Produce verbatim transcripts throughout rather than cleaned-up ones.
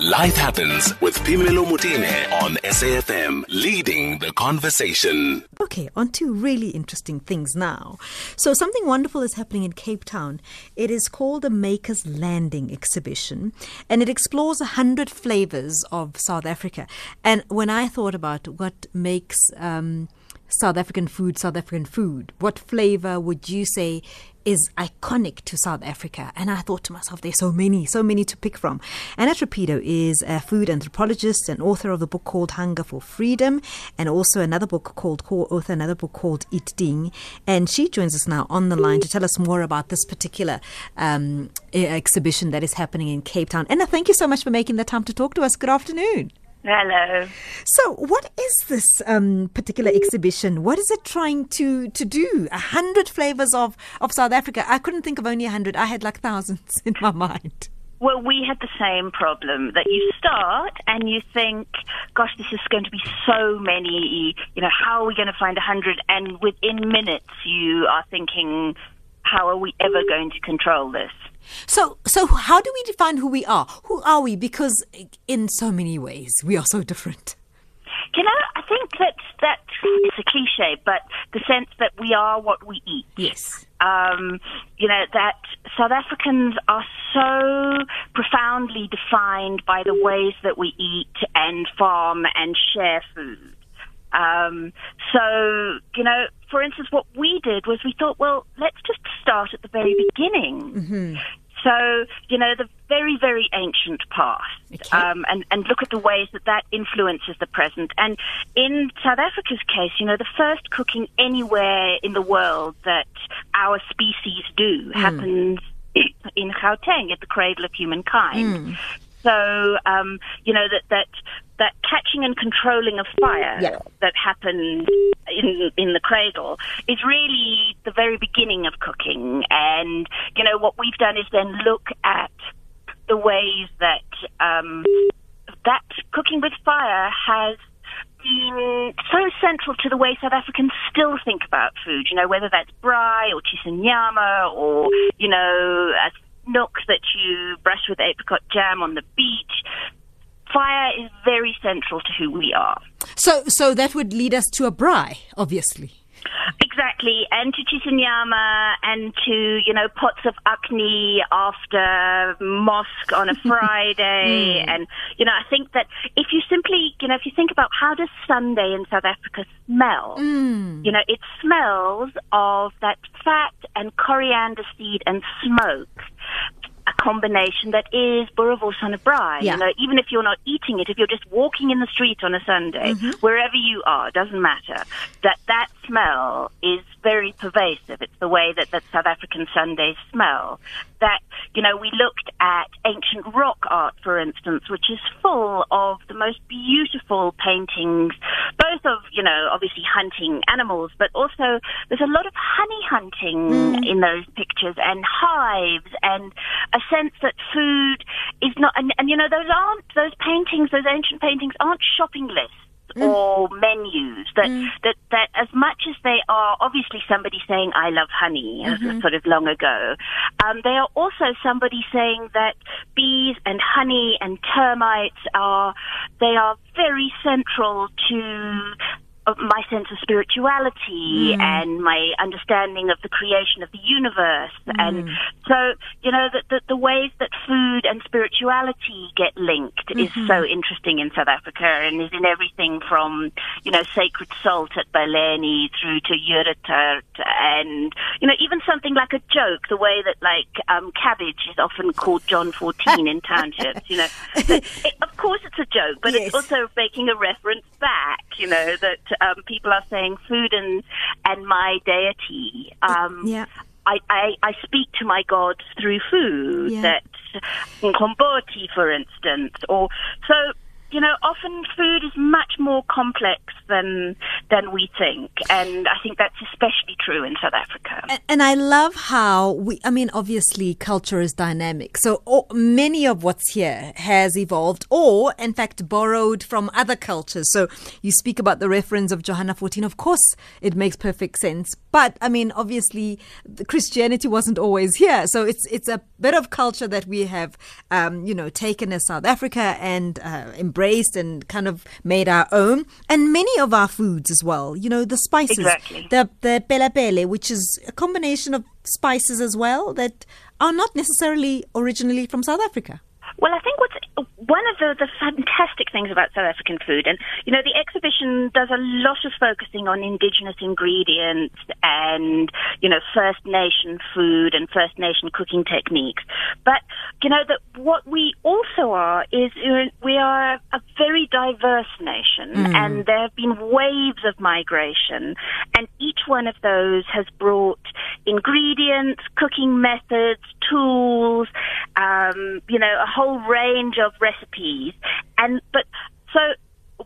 Life Happens with Pimelo Mutine on S A F M, leading the conversation. Okay, on to really interesting things now. So something wonderful is happening in Cape Town. It is called the Maker's Landing Exhibition, and it explores one hundred flavours of South Africa. And when I thought about what makes um, South African food, South African food, what flavour would you say is iconic to South Africa? And I thought to myself, there's so many, so many to pick from. Anna Trapido is a food anthropologist and author of the book called Hunger for Freedom, and also another book called, author another book called Eating. And she joins us now on the line to tell us more about this particular um, exhibition that is happening in Cape Town. Anna, thank you so much for making the time to talk to us. Good afternoon. Hello. So what is this um, particular exhibition? What is it trying to, to do? A hundred flavours of, of South Africa. I couldn't think of only a hundred. I had like thousands in my mind. Well, we had the same problem, that you start and you think, gosh, this is going to be so many. You know, how are we going to find a hundred? And within minutes you are thinking, how are we ever going to control this? So so how do we define who we are? Who are we? Because in so many ways, we are so different. You know, I think that, that it's a cliche, but the sense that we are what we eat. Yes. Um, you know, that South Africans are so profoundly defined by the ways that we eat and farm and share food. Um, so, you know, for instance, what we did was we thought, well, let's just start at the very beginning. Mm-hmm. So, you know, the very, very ancient past, okay. um, and, and look at the ways that that influences the present. And in South Africa's case, you know, the first cooking anywhere in the world that our species do mm. happens in Gauteng at the Cradle of Humankind. Mm. So, um, you know, that, that that catching and controlling of fire yeah. that happened in in the cradle is really the very beginning of cooking. And, you know, what we've done is then look at the ways that um, that cooking with fire has been so central to the way South Africans still think about food, you know, whether that's braai or chisa nyama or, you know, a nook that you brush with apricot jam on the beach. Fire is very central to who we are. So so that would lead us to a braai, obviously. Exactly, and to chisa nyama and to, you know, pots of akni after mosque on a Friday. mm. And, you know, I think that if you simply, you know, if you think about how does Sunday in South Africa smell, mm. you know, it smells of that fat and coriander seed and smoke. A combination that is boerewors on a braai. Yeah. You know, even if you're not eating it, if you're just walking in the street on a Sunday, mm-hmm. wherever you are, doesn't matter. That that smell is very pervasive. It's the way that, that South African Sundays smell. That, you know, we looked at ancient rock art, for instance, which is full of the most beautiful paintings, both of, you know, obviously hunting animals, but also there's a lot of honey hunting mm. in those pictures, and hives, and a sense that food is not, and, and you know, those aren't, those paintings, those ancient paintings aren't shopping lists. Mm. Or menus that, mm. that that as much as they are obviously somebody saying I love honey mm-hmm. as sort of long ago, um, they are also somebody saying that bees and honey and termites are they are very central to my sense of spirituality mm. and my understanding of the creation of the universe. Mm. And so, you know, the, the, the ways that food and spirituality get linked mm-hmm. is so interesting in South Africa, and is in everything from, you know, sacred salt at Baleni through to Yuratert, and, you know, even something like a joke, the way that, like, um, cabbage is often called John fourteen in townships, you know. It, of course it's a joke, but yes. it's also making a reference back, you know, that Um, people are saying food and and my deity. Um, yeah. I, I, I speak to my God through food. Yeah. That in kombo tea, for instance, or so. You know, often food is much more complex than than we think. And I think that's especially true in South Africa. And, and I love how we, I mean, obviously culture is dynamic. So oh, many of what's here has evolved or, in fact, borrowed from other cultures. So you speak about the reference of John fourteen. Of course, it makes perfect sense. But, I mean, obviously, the Christianity wasn't always here. So it's it's a bit of culture that we have, um, you know, taken as South Africa and uh, embraced and kind of made our own. And many of our foods as well, you know, the spices. Exactly. The, the pela pele, which is a combination of spices as well that are not necessarily originally from South Africa. Well, I think what's one of the, the fantastic things about South African food, and, you know, the exhibition does a lot of focusing on indigenous ingredients and, you know, First Nation food and First Nation cooking techniques. But, you know, that what we also are is we are a very diverse nation, mm. and there have been waves of migration, and each one of those has brought ingredients, cooking methods, tools, um, you know, a whole range of recipes. And but so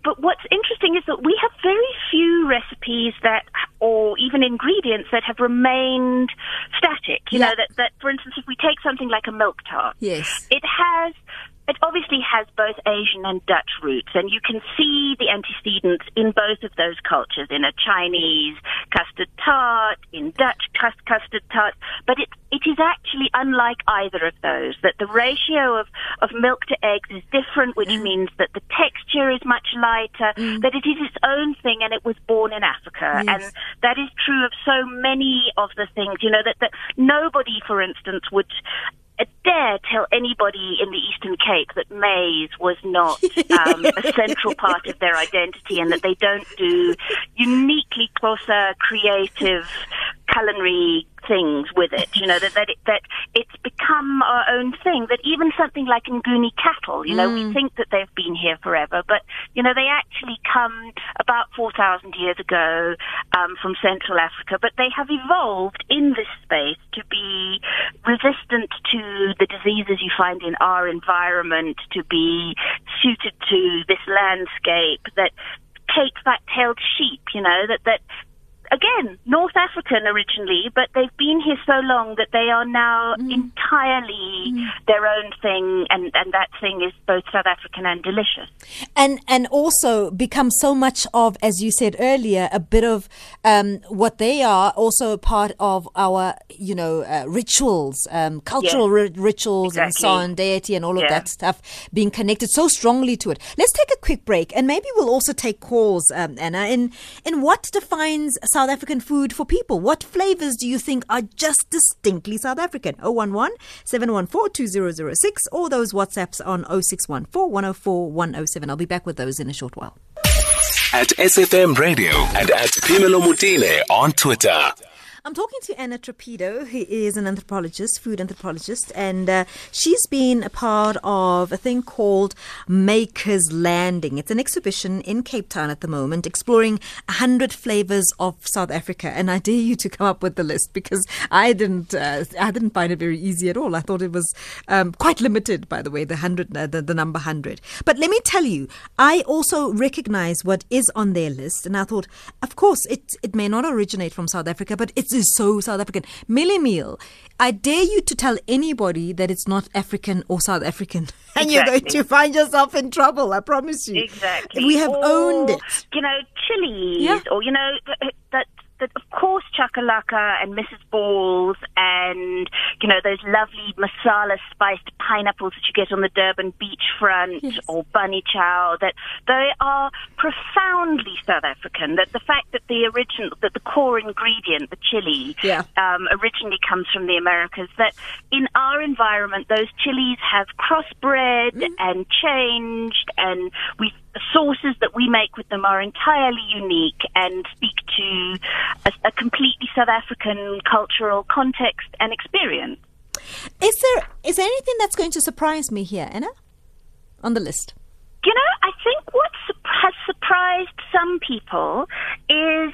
but what's interesting is that we have very few recipes that, or even ingredients that have remained static. You yeah. know, that, that, for instance, if we take something like a milk tart, yes. it has, it obviously has both Asian and Dutch roots, and you can see the antecedents in both of those cultures, in a Chinese custard tart, in Dutch cust- custard tarts, but it, it is actually unlike either of those, that the ratio of, of milk to eggs is different, which mm. means that the texture is much lighter, mm. that it is its own thing, and it was born in Africa. Yes. And that is true of so many of the things, you know, that, that nobody, for instance, would dare tell anybody in the Eastern Cape that maize was not um, a central part of their identity, and that they don't do uniquely Xhosa creative culinary things with it, you know, that that, it, that it's become our own thing, that even something like Nguni cattle, you know, mm. we think that they've been here forever, but, you know, they actually come about four thousand years ago um, from Central Africa, but they have evolved in this space to be resistant to the diseases you find in our environment, to be suited to this landscape, that take fat-tailed sheep, you know, that that again, North African originally, but they've been here so long that they are now mm. entirely mm. their own thing, and, and that thing is both South African and delicious. And and also become so much of, as you said earlier, a bit of um, what they are, also part of our, you know, uh, rituals, um, cultural yes. r- rituals exactly. and so on, deity and all yeah. of that stuff being connected so strongly to it. Let's take a quick break, and maybe we'll also take calls, um, Anna, in, in what defines South African food for people. What flavors do you think are just distinctly South African? oh one one, seven one four, two zero zero six or those WhatsApps on oh six one four, one oh four, one oh seven. I'll be back with those in a short while. At S F M Radio and at Pimelo Mutine on Twitter. I'm talking to Anna Trapido, who is an anthropologist, food anthropologist, and uh, she's been a part of a thing called Maker's Landing. It's an exhibition in Cape Town at the moment, exploring one hundred flavors of South Africa. And I dare you to come up with the list, because I didn't, uh, I didn't find it very easy at all. I thought it was um, quite limited, by the way, the hundred, uh, the, the number one hundred. But let me tell you, I also recognize what is on their list, and I thought, of course, it it may not originate from South Africa, but it's is so South African. Millie meal, I dare you to tell anybody that it's not African or South African, and exactly. you're going to find yourself in trouble, I promise you. Exactly. We have or, owned it. You know, chilies, yeah. or, you know, that, that, that, of course, chakalaka and Missus Balls and, you know, those lovely masala-spiced pineapples that you get on the Durban beachfront, yes. or bunny chow, that they are profoundly South African, that the fact that the original, that the core ingredient, the chili, yeah. um, originally comes from the Americas, that in our environment, those chilies have crossbred mm. and changed, and we the sauces that we make with them are entirely unique and speak to a, a completely South African cultural context and experience. Is there is there anything that's going to surprise me here, Anna, on the list? You know, I think what su- has surprised some people is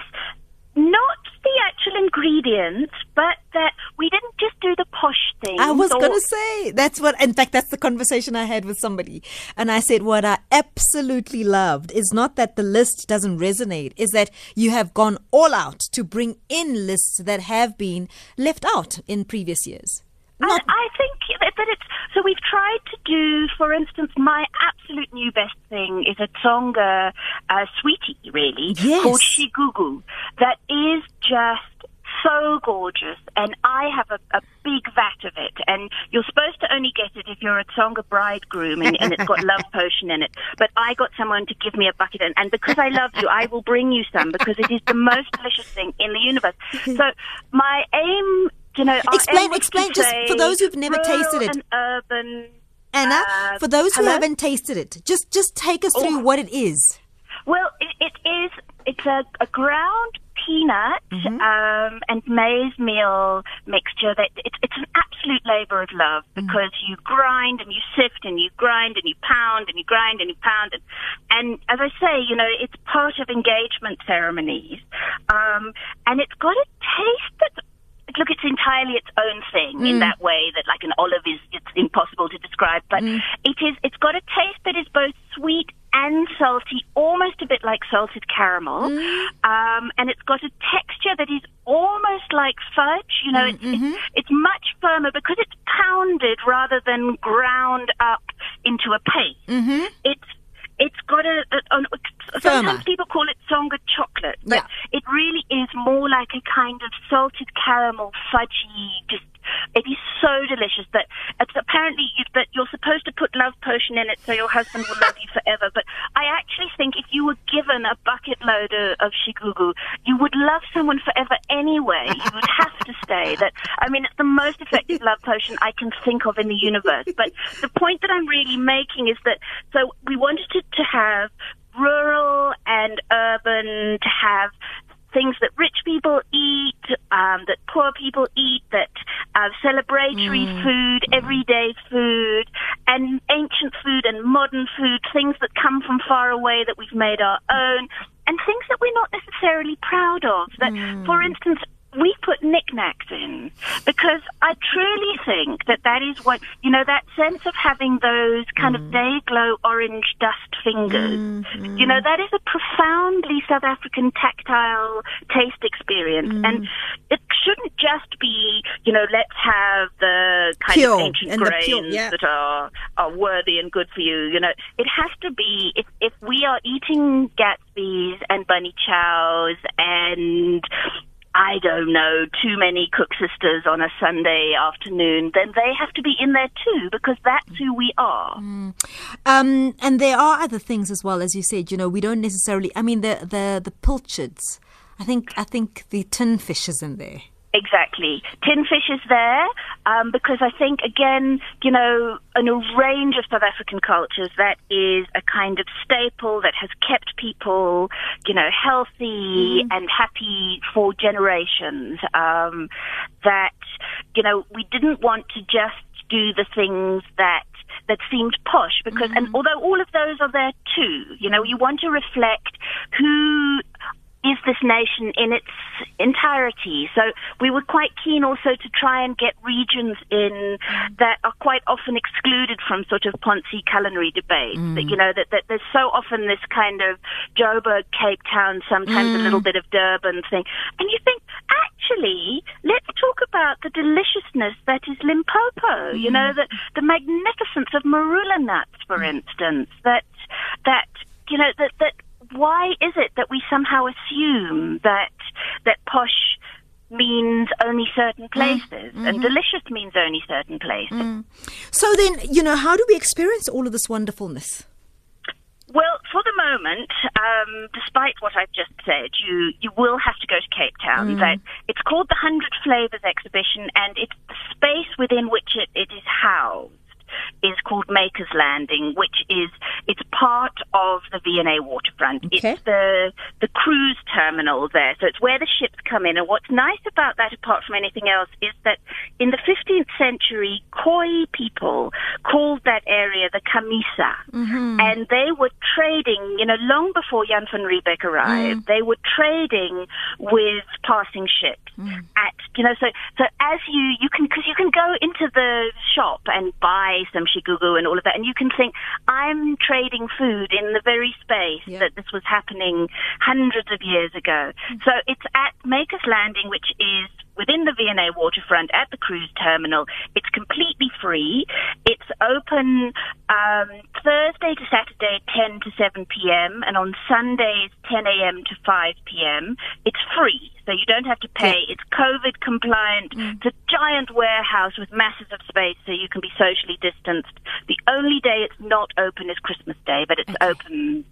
not the actual ingredients, but that we didn't just do the posh thing. I was going to say, that's what, in fact, that's the conversation I had with somebody. And I said, what I absolutely loved is not that the list doesn't resonate, is that you have gone all out to bring in lists that have been left out in previous years. Not- I, I think that it's, so we've tried to do, for instance, my absolute new best thing is a Tsonga uh, sweetie, really, yes. called Shigugu, that is just so gorgeous, and I have a, a big vat of it, and you're supposed to only get it if you're a Tsonga bridegroom and, and it's got love potion in it, but I got someone to give me a bucket, and, and because I love you, I will bring you some, because it is the most delicious thing in the universe. So my aim... You know, explain, explain, just for those who've never tasted it. An urban, Anna, uh, for those who hello? haven't tasted it, just just take us through oh. what it is. Well, it, it is, it's a, a ground peanut mm-hmm. um, and maize meal mixture. That it, It's an absolute labour of love because mm-hmm. you grind and you sift and you grind and you pound and you grind and you pound. And, and as I say, you know, it's part of engagement ceremonies. Um, and it's got a taste that's... Look, it's entirely its own thing mm. in that way that, like, an olive is, it's impossible to describe. But mm. it is, it's got a taste that is both sweet and salty, almost a bit like salted caramel. Mm. Um, and it's got a texture that is almost like fudge. You know, mm. it's, mm-hmm. it's, it's much firmer because it's pounded rather than ground up into a paste. Mm-hmm. It's It's got a, a, a sometimes Firma. people call it Tsonga chocolate, but yeah. it really is more like a kind of salted caramel, fudgy, just, it is so delicious that it's apparently you, that you're supposed to put love potion in it so your husband will love you forever. But I actually think if you were given a bucket load of, of Shigugu, you would love someone forever anyway. You would have to stay. That, I mean, it's the most effective love potion I can think of in the universe. But the point that I'm really making is that, so we wanted to, to have rural and urban, to have things that rich people eat, um, that poor people eat, that uh, celebratory mm. food, everyday food, and ancient food and modern food, things that come from far away that we've made our own, and things that we're not necessarily proud of. That, mm. for instance, we put knickknacks in, because I truly think that that is what, you know, that sense of having those kind mm. of day-glow orange dust fingers, mm. you know, that is a profoundly South African tactile taste experience. Mm. And it shouldn't just be, you know, let's have the kind pure. of ancient and grains pure, yeah. that are, are worthy and good for you, you know. It has to be, if, if we are eating Gatsby's and bunny chows and... I don't know, too many cook sisters on a Sunday afternoon, then they have to be in there too, because that's who we are. Mm. Um, and there are other things as well, as you said, you know, we don't necessarily, I mean, the the, the pilchards, I think, I think the tin fish is in there. Exactly. Tin fish is there um, because I think, again, you know, in a range of South African cultures, that is a kind of staple that has kept people, you know, healthy mm. and happy for generations. Um, that, you know, we didn't want to just do the things that that seemed posh, because, mm. and although all of those are there too, you know, you want to reflect who is this nation in its entirety. So we were quite keen also to try and get regions in that are quite often excluded from sort of Ponzi culinary debate. Mm. That, you know, that, that there's so often this kind of Joburg, Cape Town, sometimes mm. a little bit of Durban thing. And you think, actually, let's talk about the deliciousness that is Limpopo, mm. you know, that the magnificence of marula nuts, for instance, that, that, you know, that, that, why is it that we somehow assume that that posh means only certain places mm-hmm. and delicious means only certain places? Mm. So then, you know, how do we experience all of this wonderfulness? Well, for the moment, um, despite what I've just said, you, you will have to go to Cape Town. Mm. That it's called the one hundred Flavours Exhibition, and it's the space within which it, it is housed is called Maker's Landing, which is, it's part of the V and A Waterfront. Okay. It's the the cruise terminal there, so it's where the ships come in. And what's nice about that, apart from anything else, is that in the fifteenth century, Khoi people called that area the Khamisa. Mm-hmm. And they were trading, you know, long before Jan van Riebeck arrived, mm. they were trading with passing ships. Mm. At, you know, so, so as you, you can, because you can go into the shop and buy some shigugu and all of that, and you can think, I'm trading food in the very space yeah. that this was happening hundreds of years ago. Mm. So it's at Maker's Landing, which is within the V and A Waterfront at the cruise terminal. It's completely free. It's open um, Thursday to Saturday, ten to seven p.m. and on Sundays, ten a.m. to five p.m. It's free, so you don't have to pay. Yeah. It's COVID compliant. Mm. It's a giant warehouse with masses of space, so you can be socially distanced. The only day it's not open is Christmas Day, but it's okay. open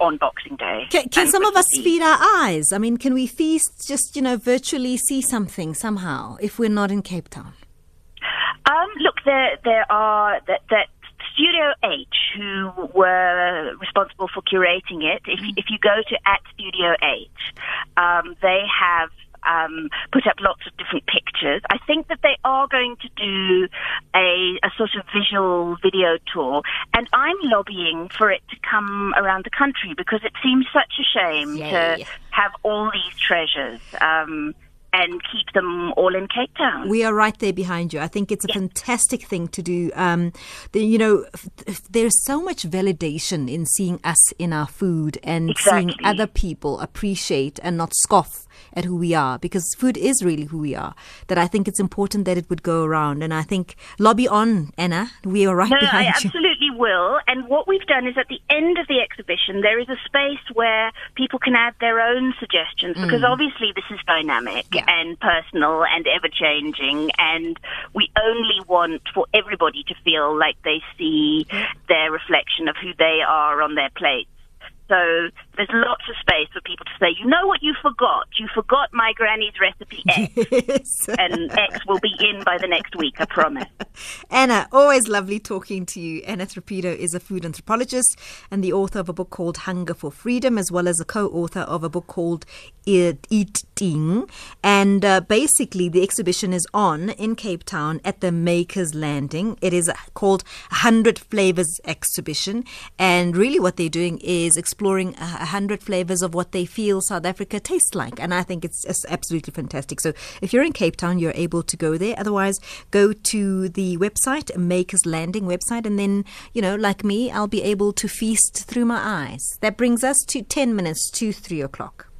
on Boxing Day. Can, can some of us feed our eyes? I mean, can we feast, just, you know, virtually see something somehow if we're not in Cape Town? Um, look, there there are that that Studio H, who were responsible for curating it. If mm. if you go to at Studio H, um, they have um, put up lots of different pictures. I think that they are going to do a, a sort of visual video tour, and I'm lobbying for it to come around the country because it seems such a shame Yay. to have all these treasures um, and keep them all in Cape Town. We are right there behind you. I think it's a yes. fantastic thing to do. Um, the, you know, f- f- there's so much validation in seeing us in our food and exactly. seeing other people appreciate and not scoff at who we are, because food is really who we are, that I think it's important that it would go around. And I think, lobby on, Anna. We are right no, behind I you. Absolutely will. And what we've done is at the end of the exhibition, there is a space where people can add their own suggestions, because mm. obviously this is dynamic yeah. and personal and ever-changing, and we only want for everybody to feel like they see yeah. their reflection of who they are on their plate. So there's lots of space for people to say, you know what you forgot? You forgot my granny's recipe X. Yes. And X will be in by the next week, I promise. Anna, always lovely talking to you. Anna Trapido is a food anthropologist and the author of a book called Hunger for Freedom, as well as a co-author of a book called Eating. And uh, basically the exhibition is on in Cape Town at the Maker's Landing. It is called one hundred Flavours Exhibition. And really what they're doing is exploring a hundred flavours of what they feel South Africa tastes like. And I think it's, it's absolutely fantastic. So if you're in Cape Town, you're able to go there. Otherwise, go to the website, Maker's Landing website, and then, you know, like me, I'll be able to feast through my eyes. That brings us to ten minutes to three o'clock.